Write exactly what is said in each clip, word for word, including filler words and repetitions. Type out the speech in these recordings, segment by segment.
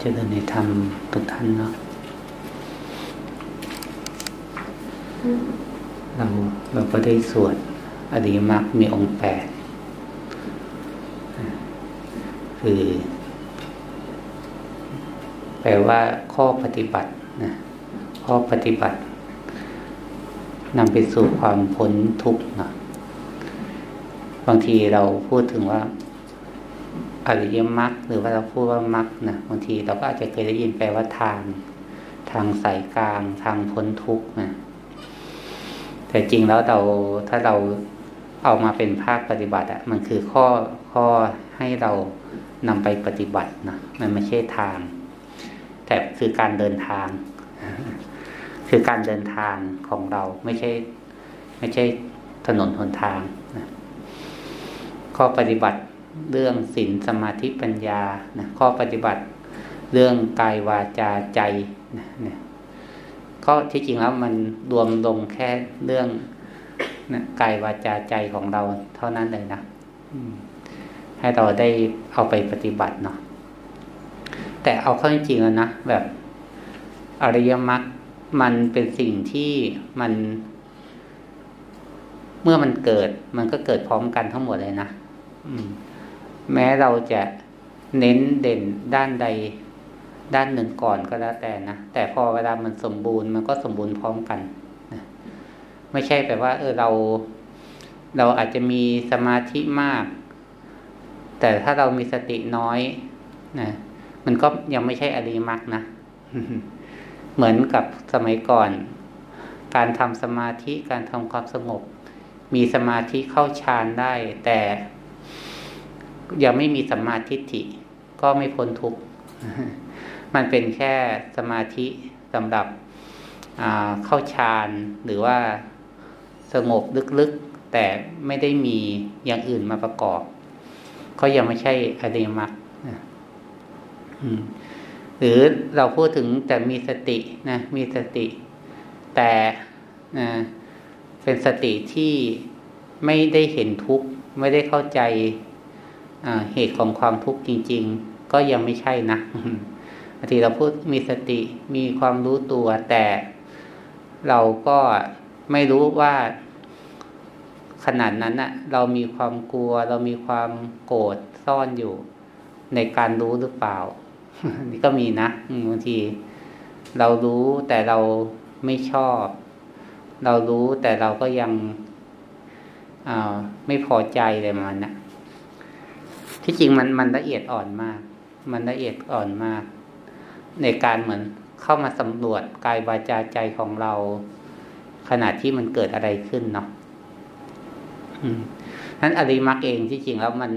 เจริญในธรรมทุกท่านเนาะเราเราก็ได้สวดอริยมรรคมีองค์แปดคือแปลว่าข้อปฏิบัตินะข้อปฏิบัตินำไปสู่ความพ้นทุกข์นะบางทีเราพูดถึงว่าอริยมรรคหรือว่าเราพูดว่ามรรคนะบางทีเราก็อาจจะเคยได้ยินแปลว่าทางทางสายกลางทางพ้นทุกข์นะแต่จริงแล้วเราถ้าเราเอามาเป็นภาคปฏิบัติอ่ะมันคือข้อข้อให้เรานำไปปฏิบัตินะมันไม่ใช่ทางแต่คือการเดินทางคือการเดินทางของเราไม่ใช่ไม่ใช่ถนนหนทางนะข้อปฏิบัติเรื่องศีลสมาธิปัญญานะข้อปฏิบัติเรื่องกายวาจาใจนะเนี่ยก็ที่จริงแล้วมันรวมลงแค่เรื่องนะกายวาจาใจของเราเท่านั้นเลยนะให้เราได้เอาไปปฏิบัติเนาะแต่เอาเข้าจริงแล้วนะแบบอริยมรรคมันเป็นสิ่งที่มันเมื่อมันเกิดมันก็เกิดพร้อมกันทั้งหมดเลยนะแม้เราจะเน้นเด่นด้านใดด้านหนึ่งก่อนก็แล้วแต่นะแต่พอเวลามันสมบูรณ์มันก็สมบูรณ์พร้อมกันนะไม่ใช่แปลว่าเออเราเราอาจจะมีสมาธิมากแต่ถ้าเรามีสติน้อยนะมันก็ยังไม่ใช่อริยมรรคนะ เหมือนกับสมัยก่อนการทำสมาธิการทำความสงบมีสมาธิเข้าฌานได้แต่ยังไม่มีสัมมาทิฏฐิก็ไม่พ้นทุกข์มันเป็นแค่สมาธิสำหรับเข้าฌานหรือว่าสงบลึกๆแต่ไม่ได้มีอย่างอื่นมาประกอบก็ยังไม่ใช่อริยมรรคหรือเราพูดถึงแต่มีสตินะมีสติแต่เป็นสติที่ไม่ได้เห็นทุกข์ไม่ได้เข้าใจเหตุของความทุกข์จริงๆก็ยังไม่ใช่นะบางทีเราพูดมีสติมีความรู้ตัวแต่เราก็ไม่รู้ว่าขนาดนั้นน่ะเรามีความกลัวเรามีความโกรธซ่อนอยู่ในการรู้หรือเปล่านี่ก็มีนะบางทีเรารู้แต่เราไม่ชอบเรารู้แต่เราก็ยังไม่พอใจเลยมันนะที่จริงมันมันละเอียดอ่อนมากมันละเอียดอ่อนมากในการเหมือนเข้ามาสำรวจกายวาจาใจของเราขณะที่มันเกิดอะไรขึ้นเนาะนั้นอริยมรรคเองที่จริงแล้วมัน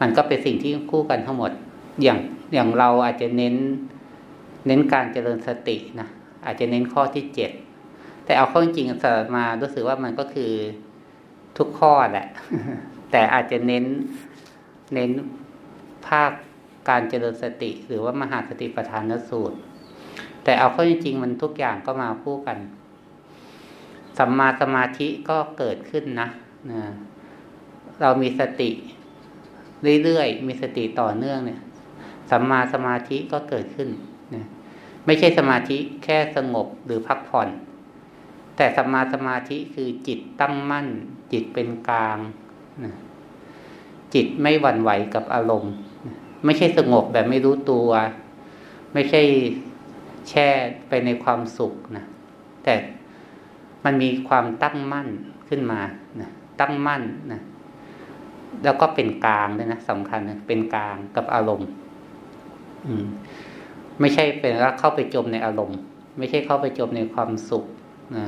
มันก็เป็นสิ่งที่คู่กันทั้งหมดอย่างอย่างเราอาจจะเน้นเน้นการเจริญสตินะอาจจะเน้นข้อที่เจ็ดแต่เอาเข้าจริงๆสารมารู้สึกว่ามันก็คือทุกข้อแหละแต่อาจจะเน้นเน้นภาคการเจริญสติหรือว่ามหาสติปัฏฐานสูตรแต่เอาเข้าจริงๆมันทุกอย่างก็มาคู่กันสัมมาสมาธิก็เกิดขึ้นนะนะเรามีสติเรื่อยๆมีสติต่อเนื่องเนี่ยสัมมาสมาธิก็เกิดขึ้นนะไม่ใช่สมาธิแค่สงบหรือพักผ่อนแต่สัมมาสมาธิคือจิตตั้งมั่นจิตเป็นกลางนะจิตไม่หวั่นไหวกับอารมณ์ไม่ใช่สงบแบบไม่รู้ตัวไม่ใช่แช่ไปในความสุขนะแต่มันมีความตั้งมั่นขึ้นมานะตั้งมั่นนะแล้วก็เป็นกลางด้วยนะสำคัญนะเป็นกลางกับอารมณ์ไม่ใช่เป็นว่าเข้าไปจมในอารมณ์ไม่ใช่เข้าไปจมในความสุขนะ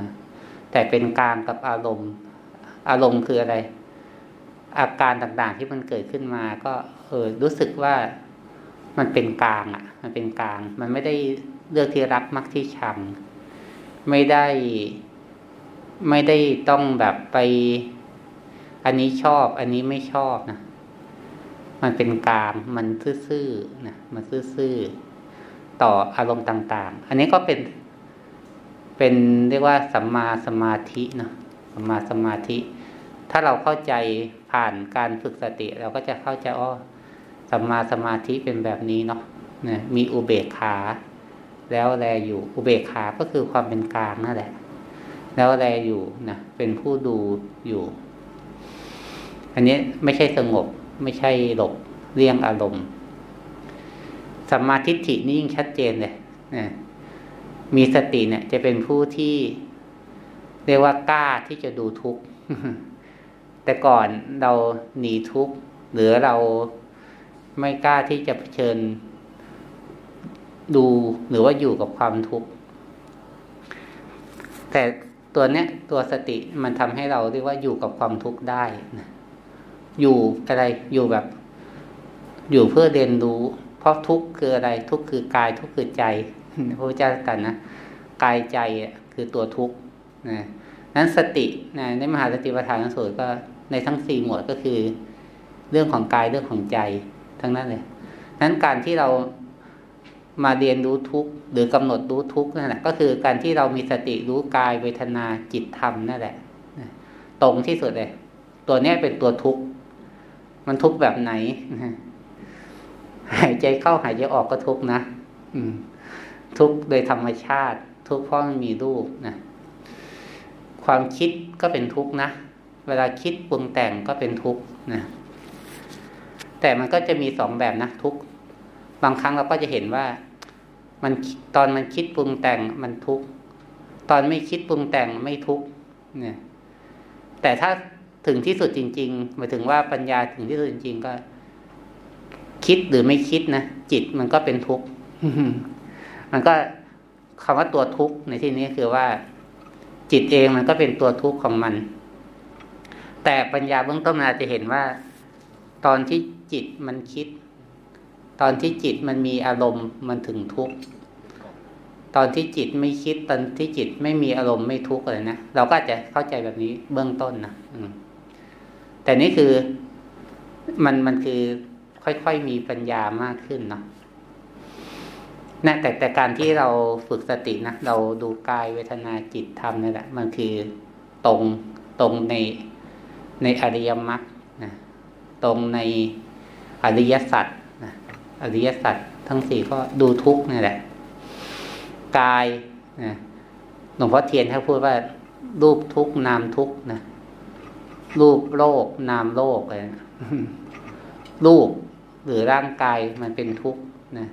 แต่เป็นกลางกับอารมณ์อารมณ์คืออะไรอาการต่างๆที่มันเกิดขึ้นมาก็เออรู้สึกว่ามันเป็นกลางอ่ะมันเป็นกลางมันไม่ได้เลือกที่รักมักที่ชังไม่ได้ไม่ได้ต้องแบบไปอันนี้ชอบอันนี้ไม่ชอบนะมันเป็นกลางมันซื่อๆนะมันซื่อๆต่ออารมณ์ต่างๆอันนี้ก็เป็นเป็นเรียกว่าสัมมาสมาธินะสัมมาสมาธิถ้าเราเข้าใจผ่านการฝึกสติเราก็จะเข้าใจอ๋อ สัมมาสมาธิเป็นแบบนี้เนาะนะมีอุเบกขาแล้วแลอยู่อุเบกขาก็คือความเป็นกลางนั่นแหละแล้วแลอยู่นะเป็นผู้ดูอยู่อันนี้ไม่ใช่สงบไม่ใช่หลบเลี่ยงอารมณ์สัมมาทิฏฐินี่ยิ่งชัดเจนเลยนะมีสติเนี่ยจะเป็นผู้ที่เรียกว่ากล้าที่จะดูทุกข์แต่ก่อนเราหนีทุกข์หรือเราไม่กล้าที่จะเผชิญดูหรือว่าอยู่กับความทุกข์แต่ตัวเนี้ยตัวสติมันทำให้เราเรียกว่าอยู่กับความทุกข์ได้นะอยู่อะไรอยู่แบบอยู่เพื่อเรียนรู้เพราะทุกข์คืออะไรทุกข์คือกายทุกข์คือใจพระพุทธเจ้าตรัสนะกายใจคือตัวทุกข์นะนั้นสตินะในมหาสติปัฏฐานสูตรก็ในทั้งสี่หมวดก็คือเรื่องของกายเรื่องของใจทั้งนั้นเลยนั้นการที่เรามาเรียนรู้ทุกข์หรือกำหนดรู้ทุกข์นั่นแหละก็คือการที่เรามีสติรู้กายเวทนาจิตธรรมนั่นแหละตรงที่สุดเลยตัวนี้เป็นตัวทุกข์มันทุกข์แบบไหนหายใจเข้าหายใจออกก็ทุกข์นะทุกข์โดยธรรมชาติทุกข์เพราะมันมีรูปนะความคิดก็เป็นทุกข์นะเวลาคิดปรุงแต่งก็เป็นทุกข์นะแต่มันก็จะมีสองแบบนะทุกข์บางครั้งเราก็จะเห็นว่ามันตอนมันคิดปรุงแต่งมันทุกข์ตอนไม่คิดปรุงแต่งไม่ทุกข์เนี่ยแต่ถ้าถึงที่สุดจริงๆหมายถึงว่าปัญญาถึงที่สุดจริงๆก็คิดหรือไม่คิดนะจิตมันก็เป็นทุกข์ มันก็คำว่าตัวทุกข์ในที่นี้คือว่าจิตเองมันก็เป็นตัวทุกข์ของมันแต่ปัญญาเบื้องต้นอาจจะเห็นว่าตอนที่จิตมันคิดตอนที่จิตมันมีอารมณ์มันถึงทุกข์ตอนที่จิตไม่คิดตอนที่จิตไม่มีอารมณ์ไม่ทุกข์เลยนะเราก็อาจจะเข้าใจแบบนี้เบื้องต้นนะแต่นี่คือมันมันคือค่อยๆมีปัญญามากขึ้นเนาะนะแต่แต่การที่เราฝึกสตินะเราดูกายเวทนาจิตธรรมนี่แหละมันคือตรงตรงในในอริยมรรคนะตรงในอริยสัจนะอริยสัจทั้งสี่ก็ดูทุกข์นี่แหละกายนะหลวงพ่อเทียนท่านพูดว่ารูปทุกข์นามทุกข์นะรูปโลกนามโลกอะไรนะรูปหรือร่างกายมันเป็นทุกข์นะ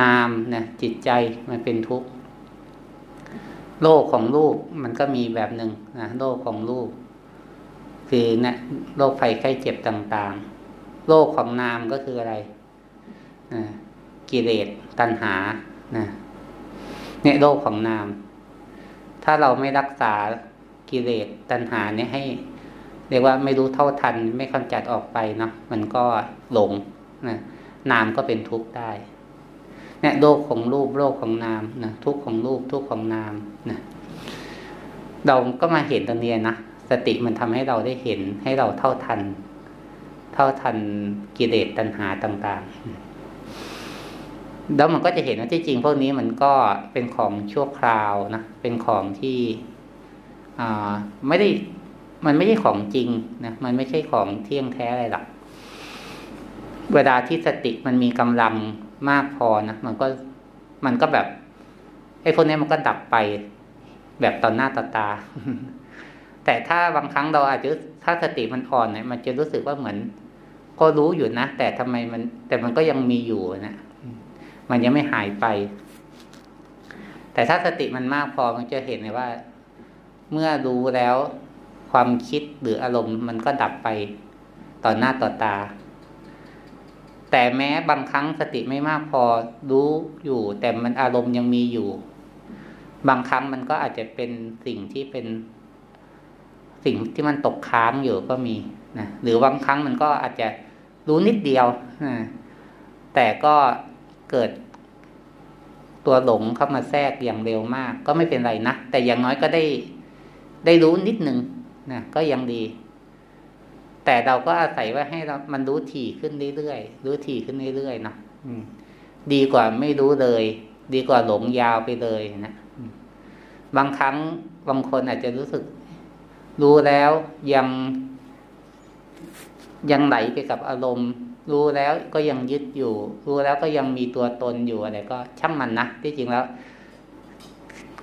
นามนะจิตใจมันเป็นทุกข์โลกของรูปมันก็มีแบบหนึ่งนะโลกของรูปคือนะโรคภัยไข้เจ็บต่างๆโลกของนามก็คืออะไรนะกิเลสตัณหานะเนี่ยโลกของนามถ้าเราไม่รักษากิเลสตัณหาเนี่ยให้เรียกว่าไม่รู้เท่าทันไม่กำจัดออกไปเนาะมันก็หลงนะนามก็เป็นทุกข์ได้เนี่ยโลกของรูปโลกของนามนะทุกข์ของรูปทุกข์ของนามนะเราก็มาเห็นตรงนี้นะสติมันทำให้เราได้เห็นให้เราเท่าทันเท่าทันกิเลสตัณหาต่างๆแล้วมันก็จะเห็นว่าที่จริงพวกนี้มันก็เป็นของชั่วคราวนะเป็นของที่อ่าไม่ได้มันไม่ใช่ของจริงนะมันไม่ใช่ของเที่ยงแท้อะไรหรอกเวลาที่สติมันมีกำลังมากพอนะมันก็มันก็แบบไอ้พวกนี้มันก็ดับไปแบบต่อหน้าต่อตาแต่ถ้าบางครั้งเราอาจจะถ้าสติมันอ่อนเนี่ยมันจะรู้สึกว่าเหมือนก็รู้อยู่นะแต่ทำไมมันแต่มันก็ยังมีอยู่นะมันยังไม่หายไปแต่ถ้าสติมันมากพอมันจะเห็นเลยว่าเมื่อรู้แล้วความคิดหรืออารมณ์มันก็ดับไปต่อหน้าต่อตาแต่แม้บางครั้งสติไม่มากพอรู้อยู่แต่มันอารมณ์ยังมีอยู่บางครั้งมันก็อาจจะเป็นสิ่งที่เป็นสิ่งที่มันตกค้างอยู่ก็มีนะหรือบางครั้งมันก็อาจจะรู้นิดเดียวนะแต่ก็เกิดตัวหลงเข้ามาแทรกอย่างเร็วมากก็ไม่เป็นไรนะแต่อย่างน้อยก็ได้ได้รู้นิดนึงนะก็ยังดีแต่เราก็อาศัยว่าให้เรามันรู้ถี่ขึ้นเรื่อยๆรู้ถี่ขึ้นเรื่อยๆนะดีกว่าไม่รู้เลยดีกว่าหลงยาวไปเลยนะบางครั้งบางคนอาจจะรู้สึกรู้แล้วยังยังไหลไปกับอารมณ์ รู้แล้วก็ยังยึดอยู่รู้แล้วก็ยังมีตัวตนอยู่อะไรก็ช่างมันนะที่จริงแล้ว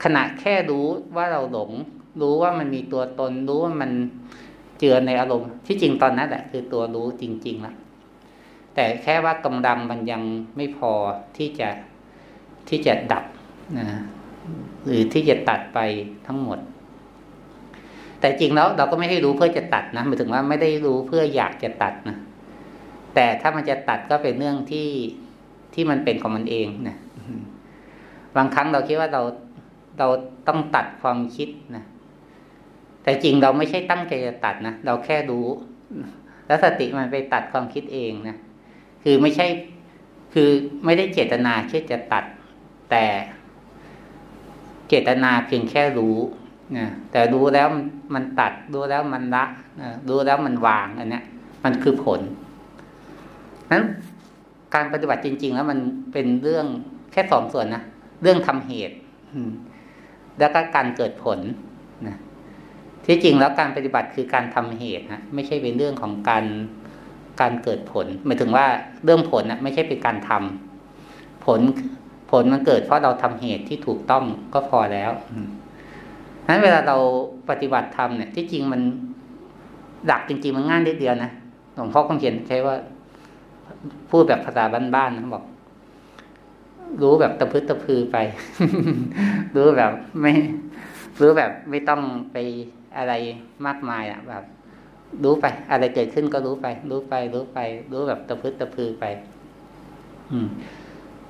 ขณะแค่รู้ว่าเราหลงรู้ว่ามันมีตัวตนรู้ว่ามันเจือในอารมณ์ที่จริงตอนนั้นแหละคือตัวรู้จริงๆแล้วแต่แค่ว่ากำลังมันยังไม่พอที่จะที่จะดับนะหรือที่จะตัดไปทั้งหมดแต่จริงแล้วเราก็ไม่ได้รู้เพื่อจะตัดนะหมายถึงว่าไม่ได้รู้เพื่ออยากจะตัดนะแต่ถ้ามันจะตัดก็เป็นเรื่องที่ที่มันเป็นของมันเองนะบางครั้งเราคิดว่าเราเราต้องตัดความคิดนะแต่จริงเราไม่ใช่ตั้งใจจะตัดนะเราแค่รู้แล้วสติมันไปตัดความคิดเองนะคือไม่ใช่คือไม่ได้เจตนาที่จะตัดแต่เจตนาเพียงแค่รู้นะแต่รู้แล้วมันตัดรู้แล้วมันละนะรู้แล้วมันวางอันเนี้ยมันคือผลนั้นการปฏิบัติจริงๆแล้วมันเป็นเรื่องแค่สองส่วนนะเรื่องทำเหตุแล้วก็การเกิดผลนะที่จริงแล้วการปฏิบัติคือการทำเหตุนะไม่ใช่เป็นเรื่องของการการเกิดผลหมายถึงว่าเรื่องผลนะไม่ใช่เป็นการทำผลผลมันเกิดเพราะเราทำเหตุที่ถูกต้องก็พอแล้วนั้นเวลาเราปฏิบัติธรรมเนี่ยที่จริงมันหลักจริงๆมันง่ายนิดเดียวนะหลวงพ่อคำเขียนใช้ว่าพูดแบบภาษาบ้านๆนะบอกรู้แบบตะพึดตะพือไป รู้แบบไม่รู้แบบไม่ต้องไปอะไรมากมายอ่ะแบบรู้ไปอะไรเกิดขึ้นก็รู้ไปรู้ไปรู้ไปรู้แบบตะพึดตะพือไป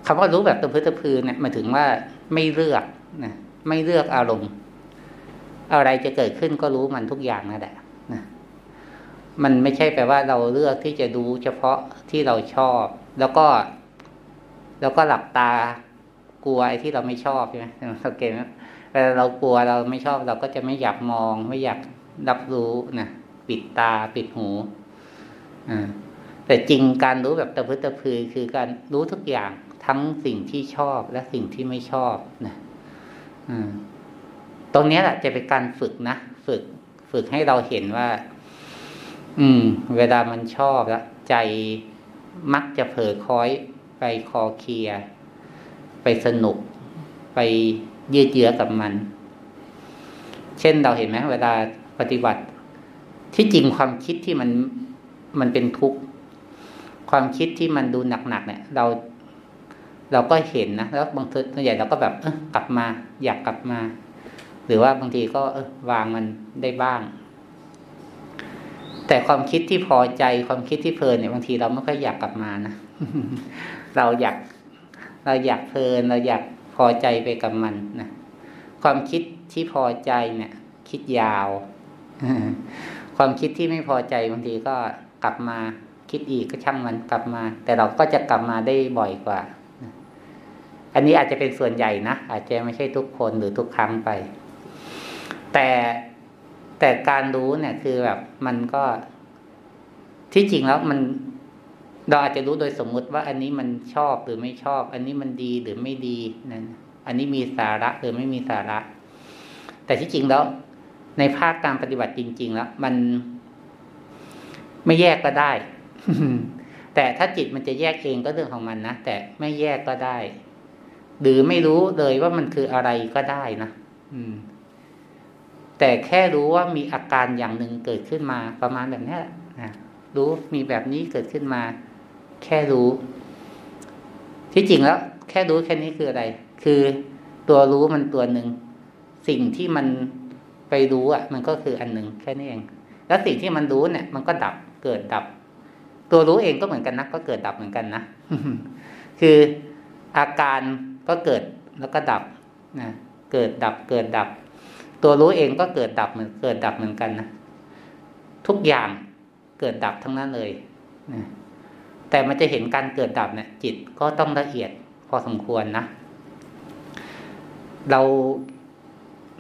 คำว่ารู้แบบตะพึดตะพือเนี่ยหมายถึงว่าไม่เลือกนะไม่เลือกอารมณ์อะไรจะเกิดขึ้นก็รู้มันทุกอย่างนั่นแหละนะมันไม่ใช่แปลว่าเราเลือกที่จะดูเฉพาะที่เราชอบแล้วก็แล้วก็หลับตากลัวไอ้ที่เราไม่ชอบใช่ไหมโอเคไหมเวลาเรากลัวเราไม่ชอบเราก็จะไม่อยากมองไม่อยากรับรู้นะปิดตาปิดหูอ่าแต่จริงการรู้แบบตะพึดตะพือคือการรู้ทุกอย่างทั้งสิ่งที่ชอบและสิ่งที่ไม่ชอบนะอ่าตรงนี้แหละจะเป็นการฝึกนะฝึกฝึกให้เราเห็นว่าอืมเวลามันชอบแล้วใจมักจะเผลอคล้อยไปคอเคลียไปสนุกไปยืดเยื้อกับมันเช่นเราเห็นไหมเวลาปฏิบัติที่จริงความคิดที่มันมันเป็นทุกข์ความคิดที่มันดูหนักๆเนี่ยเราเราก็เห็นนะแล้วบางทีส่วนใหญ่เราก็แบบเออกลับมาอยากกลับมาหรือว่าบางทีก็เออวางมันได้บ้างแต่ความคิดที่พอใจความคิดที่เพลินเนี่ยบางทีเราไม่ค่อยอยากกลับมานะเราอยากเราอยากเพลินเราอยากพอใจไปกับมันนะความคิดที่พอใจเนี่ยคิดยาวความคิดที่ไม่พอใจบางทีก็กลับมาคิดอีกก็ช่างมันกลับมาแต่เราก็จะกลับมาได้บ่อยกว่าอันนี้อาจจะเป็นส่วนใหญ่นะอาจจะไม่ใช่ทุกคนหรือทุกครั้งไปแต่แต่การรู้เนี่ยคือแบบมันก็ที่จริงแล้วมันเราอาจจะรู้โดยสมมุติว่าอันนี้มันชอบหรือไม่ชอบอันนี้มันดีหรือไม่ดีนั่นอันนี้มีสาระหรือไม่มีสาระแต่ที่จริงแล้วในภาคการปฏิบัติจริงๆแล้วมันไม่แยกก็ได้ แต่ถ้าจิตมันจะแยกเองก็เรื่องของมันนะแต่ไม่แยกก็ได้หรือไม่รู้เลยว่ามันคืออะไรก็ได้นะอืมแต่แค่รู้ว่ามีอาการอย่างหนึ่งเกิดขึ้นมาประมาณแบบนี้แหละนะรู้มีแบบนี้เกิดขึ้นมาแค่รู้ที่จริงแล้วแค่รู้แค่นี้คืออะไรคือตัวรู้มันตัวหนึ่งสิ่งที่มันไปรู้อ่ะมันก็คืออันหนึ่งแค่นี้เองแล้วสิ่งที่มันรู้เนี่ยมันก็ดับเกิดดับตัวรู้เองก็เหมือนกันนะก็เกิดดับเหมือนกันนะ คืออาการก็เกิดแล้วก็ดับนะเกิดดับเกิดดับตัวรู้เองก็เกิดดับเหมือนเกิดดับเหมือนกันนะทุกอย่างเกิดดับทั้งนั้นเลยนะแต่มันจะเห็นการเกิดดับเนี่ยจิตก็ต้องละเอียดพอสมควรนะเรา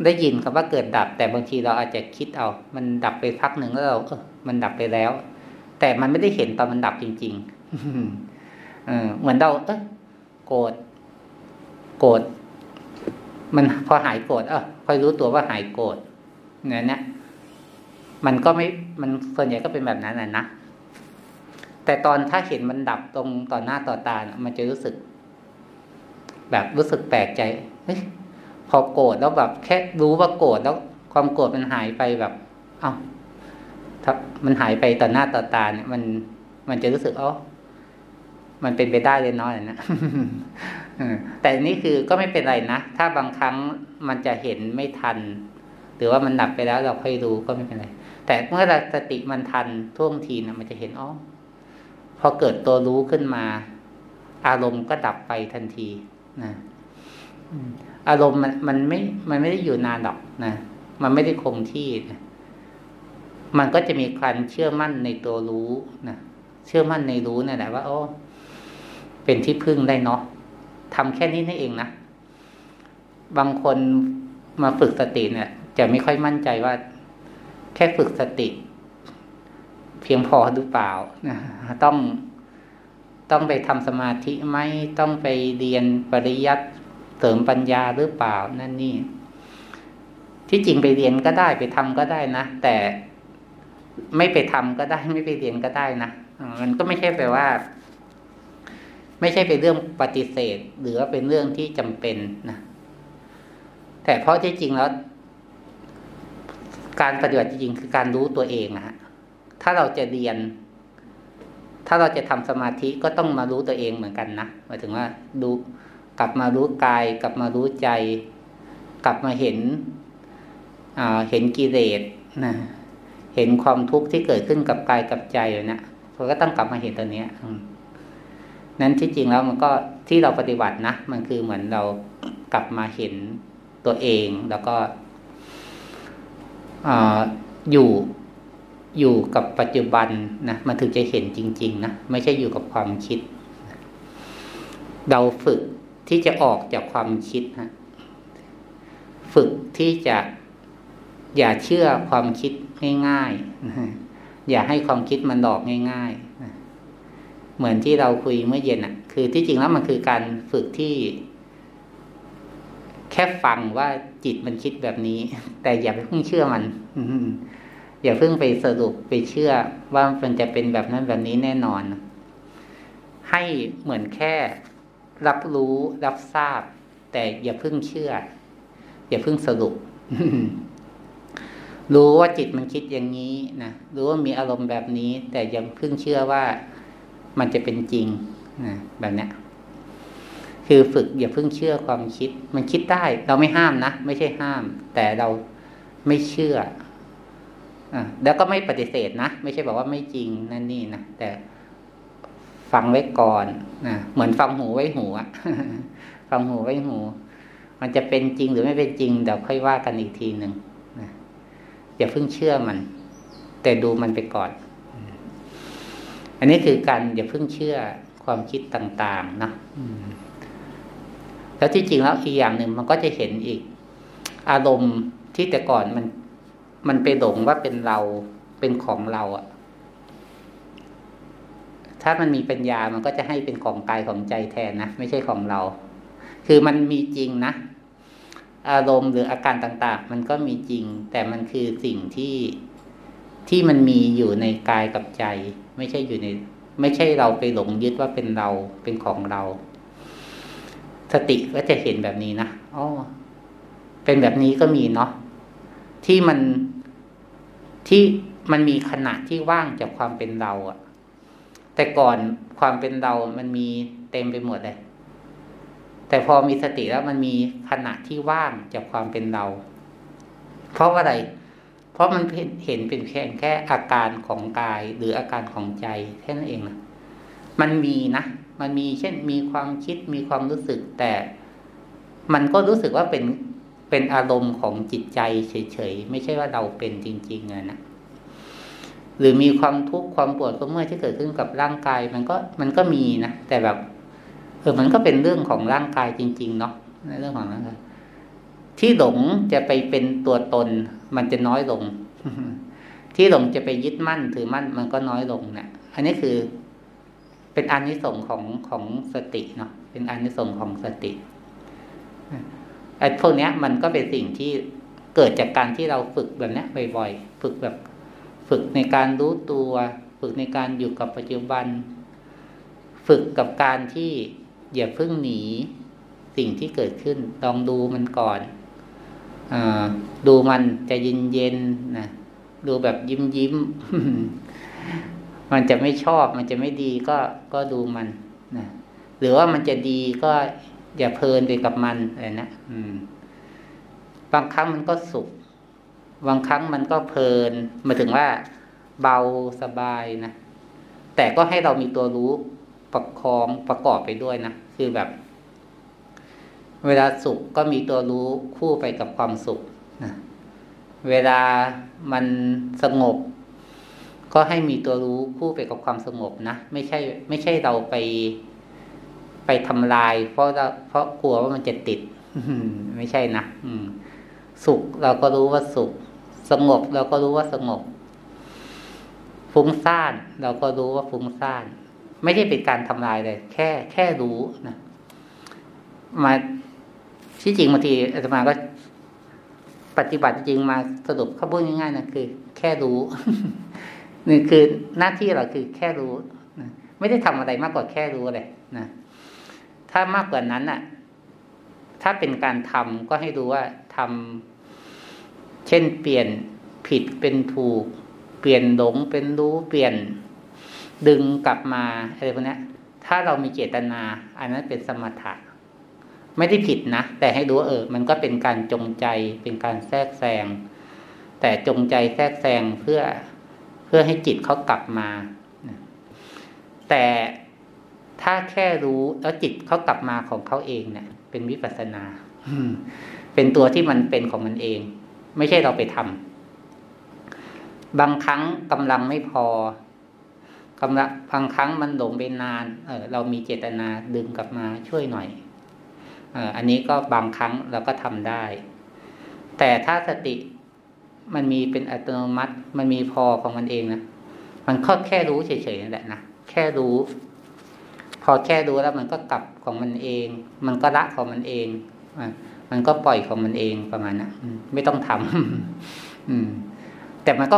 ได้ยินคำว่าเกิดดับแต่บางทีเราอาจจะคิดเอามันดับไปพักหนึ่งแล้วเราเออมันดับไปแล้วแต่มันไม่ได้เห็นตอนมันดับจริงๆเออเหมือนเราเออโกรธโกรธมันพอหายโกรธเออค่อยรู้ตัวว่าหายโกรธเนี่ยเนี่ยมันก็ไม่มันส่วนใหญ่ก็เป็นแบบนั้นแหละนะ แต่ตอนถ้าเห็นมันดับตรงต่อหน้าต่อตามันจะรู้สึกแบบรู้สึกแปลกใจเฮ้ยพอโกรธแล้วแบบแค่รู้ว่าโกรธแล้วความโกรธมันหายไปแบบเอ้าถ้ามันหายไปต่อหน้าต่อตาเนี่ยมันมันจะรู้สึกอ๋อมันเป็นไปได้เลยน้อยนะ แต่นี่คือก็ไม่เป็นไรนะถ้าบางครั้งมันจะเห็นไม่ทันหรือว่ามันดับไปแล้วเราค่อยรู้ก็ไม่เป็นไรแต่เมื่อสติมันทันท่วงทีนะมันจะเห็นอ๋อพอเกิดตัวรู้ขึ้นมาอารมณ์ก็ดับไปทันทีนะอารมณ์มันมันไม่มันไม่ได้อยู่นานหรอกนะมันไม่ได้คงที่นะมันก็จะมีความเชื่อมั่นในตัวรู้นะเชื่อมั่นในรู้นั่นแหละว่าโอ้เป็นที่พึ่งได้เนาะทำแค่นี้นั่นเองนะบางคนมาฝึกสติเนี่ยจะไม่ค่อยมั่นใจว่าแค่ฝึกสติเพียงพอหรือเปล่านะต้องต้องไปทำสมาธิไหมต้องไปเรียนปริยัติเสริมปัญญาหรือเปล่านั่นนี่ที่จริงไปเรียนก็ได้ไปทำก็ได้นะแต่ไม่ไปทำก็ได้ไม่ไปเรียนก็ได้นะมันก็ไม่ใช่แปลว่าไม่ใช่เป็นเรื่องปฏิเสธหรือว่าเป็นเรื่องที่จำเป็นนะแต่เพราะที่จริงแล้วการปฏิบัติจริงคือการรู้ตัวเองนะฮะถ้าเราจะเรียนถ้าเราจะทำสมาธิก็ต้องมารู้ตัวเองเหมือนกันนะหมายถึงว่าดูกลับมารู้กายกลับมารู้ใจกลับมาเห็นอ่าเห็นกิเลสนะเห็นความทุกข์ที่เกิดขึ้นกับกายกับใจอยู่เนี่ยเราก็ต้องกลับมาเห็นตัวเนี้ยนั้นที่จริงแล้วมันก็ที่เราปฏิบัตินะมันคือเหมือนเรากลับมาเห็นตัวเองแล้วก็อ่าอยู่อยู่กับปัจจุบันนะมันถึงจะเห็นจริงๆนะไม่ใช่อยู่กับความคิดเราฝึกที่จะออกจากความคิดฮะฝึกที่จะอย่าเชื่อความคิดง่ายๆอย่าให้ความคิดมันหลอกง่ายๆเหมือนที่เราคุยเมื่อเย็นอ่ะคือที่จริงแล้วมันคือการฝึกที่แค่ฟังว่าจิตมันคิดแบบนี้แต่อย่าไปเพิ่งเชื่อมันอย่าเพิ่งไปสรุปไปเชื่อว่ามันจะเป็นแบบนั้นแบบนี้แน่นอนให้เหมือนแค่รับรู้รับทราบแต่อย่าเพิ่งเชื่ออย่าเพิ่งสรุป รู้ว่าจิตมันคิดอย่างนี้นะรู้ว่ามีอารมณ์แบบนี้แต่อย่าเพิ่งเชื่อว่ามันจะเป็นจริงนะแบบเนี้ยคือฝึกอย่าเพิ่งเชื่อความคิดมันคิดได้เราไม่ห้ามนะไม่ใช่ห้ามแต่เราไม่เชื่ออ่ะแล้วก็ไม่ปฏิเสธนะไม่ใช่บอกว่าไม่จริงนั่นนี่นะแต่ฟังไว้ก่อนนะเหมือนฟังหูไว้หูอ่ะฟังหูไว้หูมันจะเป็นจริงหรือไม่เป็นจริงเดี๋ยวค่อยว่ากันอีกทีนึงนะอย่าเพิ่งเชื่อมันแต่ดูมันไปก่อนอันนี้คือการอย่าเพิ่งเชื่อความคิดต่างๆนะแล้วที่จริงแล้วอีกอย่างนึงมันก็จะเห็นอีกอารมณ์ที่แต่ก่อนมันมันไปหลงว่าเป็นเราเป็นของเราอ่ะถ้ามันมีปัญญามันก็จะให้เป็นของกายของใจแทนนะไม่ใช่ของเราคือมันมีจริงนะอารมณ์หรืออาการต่างๆมันก็มีจริงแต่มันคือสิ่งที่ที่มันมีอยู่ในกายกับใจไม่ใช่อยู่ในไม่ใช่เราไปหลงยึดว่าเป็นเราเป็นของเราสติก็จะเห็นแบบนี้นะอ๋อเป็นแบบนี้ก็มีเนาะที่มันที่มันมีขณะที่ว่างจากความเป็นเราอะแต่ก่อนความเป็นเรามันมีเต็มไปหมดเลยแต่พอมีสติแล้วมันมีขณะที่ว่างจากความเป็นเราเพราะอะไรเพราะมันเห็นเป็นแค่แค่อาการของกายหรืออาการของใจแค่นั้นเองนะมันมีนะมันมีเช่นมีความคิดมีความรู้สึกแต่มันก็รู้สึกว่าเป็นเป็นอารมณ์ของจิตใจเฉยๆไม่ใช่ว่าเราเป็นจริงๆเลยนะหรือมีความทุกข์ความปวดความเมื่อยที่เกิดขึ้นกับร่างกายมันก็มันก็มีนะแต่แบบเออมันก็เป็นเรื่องของร่างกายจริงๆเนาะเรื่องของร่างกายที่หลงจะไปเป็นตัวตนมันจะน้อยลง ที่หลงจะไปยึดมั่นถือมั่นมันก็น้อยลงนะอันนี้คือเป็นอานิสงส์ของของสติเนาะเป็นอานิสงส์ของสติไอ้พวกเนี้ยมันก็เป็นสิ่งที่เกิดจากการที่เราฝึกแบบเนี้ยบ่อยๆฝึกแบบฝึกในการรู้ตัว ฝึกในการอยู่กับปัจจุบันฝึกกับการที่อย่าเพิ่งหนีสิ่งที่เกิดขึ้นลองดูมันก่อนอดูมันจะเย็นเย็นนะดูแบบยิ้มยิ้ม มันจะไม่ชอบมันจะไม่ดีก็ก็ดูมันนะหรือว่ามันจะดีก็อย่าเพลินไปกับมันอะไรนะบางครั้งมันก็สุขบางครั้งมันก็เพลินมาถึงว่าเบาสบายนะแต่ก็ให้เรามีตัวรู้ประคองประกอบไปด้วยนะคือแบบเวลาสุขก็มีตัวรู้คู่ไปกับความสุขนะเวลามันสงบก็ให้มีตัวรู้คู่ไปกับความสงบนะไม่ใช่ไม่ใช่เราไปไปทำลายเพราะเพราะกลัวว่ามันจะติดไม่ใช่นะสุขเราก็รู้ว่าสุขสงบเราก็รู้ว่าสงบฟุ้งซ่านเราก็รู้ว่าฟุ้งซ่านไม่ใช่เป็นการทำลายเลยแค่แค่รู้นะมาที่จริงบางทีอาตมาก็ปฏิบัติจริงมาสรุปข้อพูดง่ายๆนะคือแค่รู้ นี่คือหน้าที่เราคือแค่รู้นะไม่ได้ทำอะไรมากกว่าแค่รู้เลยนะถ้ามากกว่านั้นน่ะถ้าเป็นการทำก็ให้รู้ว่าทำเช่นเปลี่ยนผิดเป็นถูกเปลี่ยนหลงเป็นรู้เปลี่ยนดึงกลับมาอะไรพวกนี้ถ้าเรามีเจตนาอันนั้นเป็นสมถะไม่ได้ผิดนะแต่ให้รู้ว่าเออมันก็เป็นการจงใจเป็นการแทรกแซงแต่จงใจแทรกแซงเพื่อเพื่อให้จิตเขากลับมาแต่ถ้าแค่รู้แล้วจิตเขากลับมาของเขาเองเนี่ยเป็นวิปัสสนาเป็นตัวที่มันเป็นของมันเองไม่ใช่เราไปทำบางครั้งกำลังไม่พอกำลังบางครั้งมันหลงไปนานเออเรามีเจตนาดึงกลับมาช่วยหน่อยเอออันนี้ก็บางครั้งเราก็ทำได้แต่ถ้าสติมันมีเป็นอัตโนมัติมันมีพอของมันเองนะมันก็แค่รู้เฉยๆนั่นแหละนะแค่รู้พอแค่รู้แล้วมันก็กลับของมันเองมันก็ละของมันเองมันก็ปล่อยของมันเองประมาณนั้นไม่ต้องทำแต่มันก็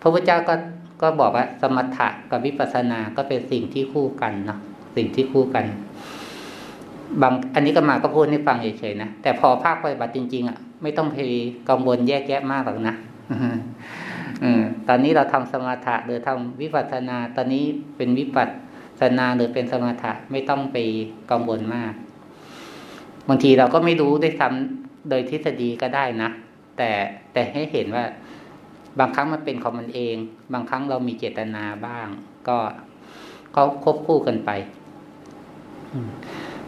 พระพุทธเจ้าก็ก็บอกว่าสมถะกับวิปัสสนาก็เป็นสิ่งที่คู่กันเนาะสิ่งที่คู่กันบางอันนี้ก็มาก็พูดให้ฟังเฉยๆนะแต่พอภาคปฏิบัติจริงๆอ่ะไม่ต้องไปกังวลแยกแยะมากหรอกนะตอนนี้เราทำสมถะหรือทำวิปัสสนาตอนนี้เป็นวิปัสสนาหรือเป็นสมถะไม่ต้องไปกังวลมากบางทีเราก็ไม่รู้ได้ทำโดยทฤษฎีก็ได้นะแต่แต่ให้เห็นว่าบางครั้งมันเป็นของมันเองบางครั้งเรามีเจตนาบ้างก็ก็ควบคู่กันไป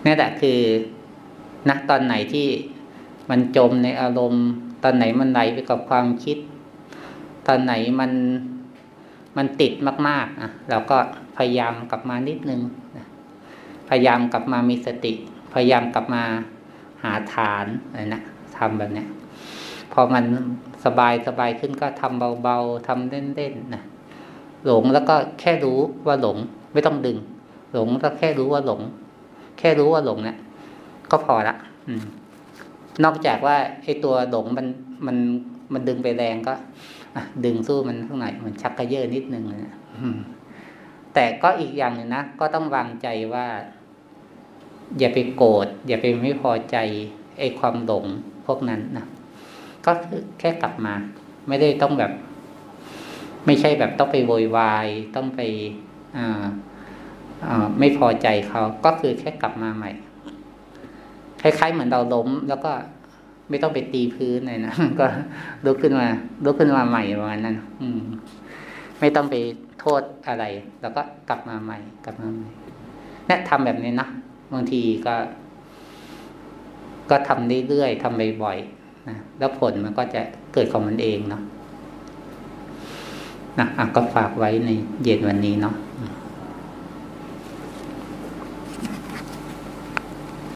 นี่แหละคือนะตอนไหนที่มันจมในอารมณ์ตอนไหนมันไหลไปกับความคิดตอนไหนมันมันติดมากๆอ่ะเราก็พยายามกลับมานิดนึงพยายามกลับมามีสติพยายามกลับมาหาฐานอะไรนะทำแบบเนี้ยพอมันสบายสบายขึ้นก็ทำเบาๆทำเล่นๆนะหลงแล้วก็แค่รู้ว่าหลงไม่ต้องดึงหลงก็แค่รู้ว่าหลงแค่รู้ว่าหลงเนี่ยก็พอละนอกจากว่าไอ้ตัวหลงมันมันมันดึงไปแรงก็ดึงสู้มันข้างในมันชักกระเยอะนิดนึงนะแต่ก็อีกอย่างนึงนะก็ต้องวางใจว่าอย่าไปโกรธอย่าไปไม่พอใจไอ้ความหลงพวกนั้นนะก็แค่กลับมาไม่ได้ต้องแบบไม่ใช่แบบต้องไปโวยวายต้องไปอ่าอ่าไม่พอใจเขาก็คือแค่กลับมาใหม่คล้ายๆเหมือนเราล้มแล้วก็ไม่ต้องไปตีพื้นเลยนะก็ลุกขึ้นมาลุกขึ้นมาใหม่ประมาณนั้นอืมไม่ต้องไปโทษอะไรแล้วก็กลับมาใหม่กลับมาใหม่เนี่ยทำแบบนี้นะบางทีก็ก็ทำเรื่อยๆทำบ่อยๆนะแล้วผลมันก็จะเกิดของมันเองเนาะนะอ่ะก็ฝากไว้ในเย็นวันนี้เนาะ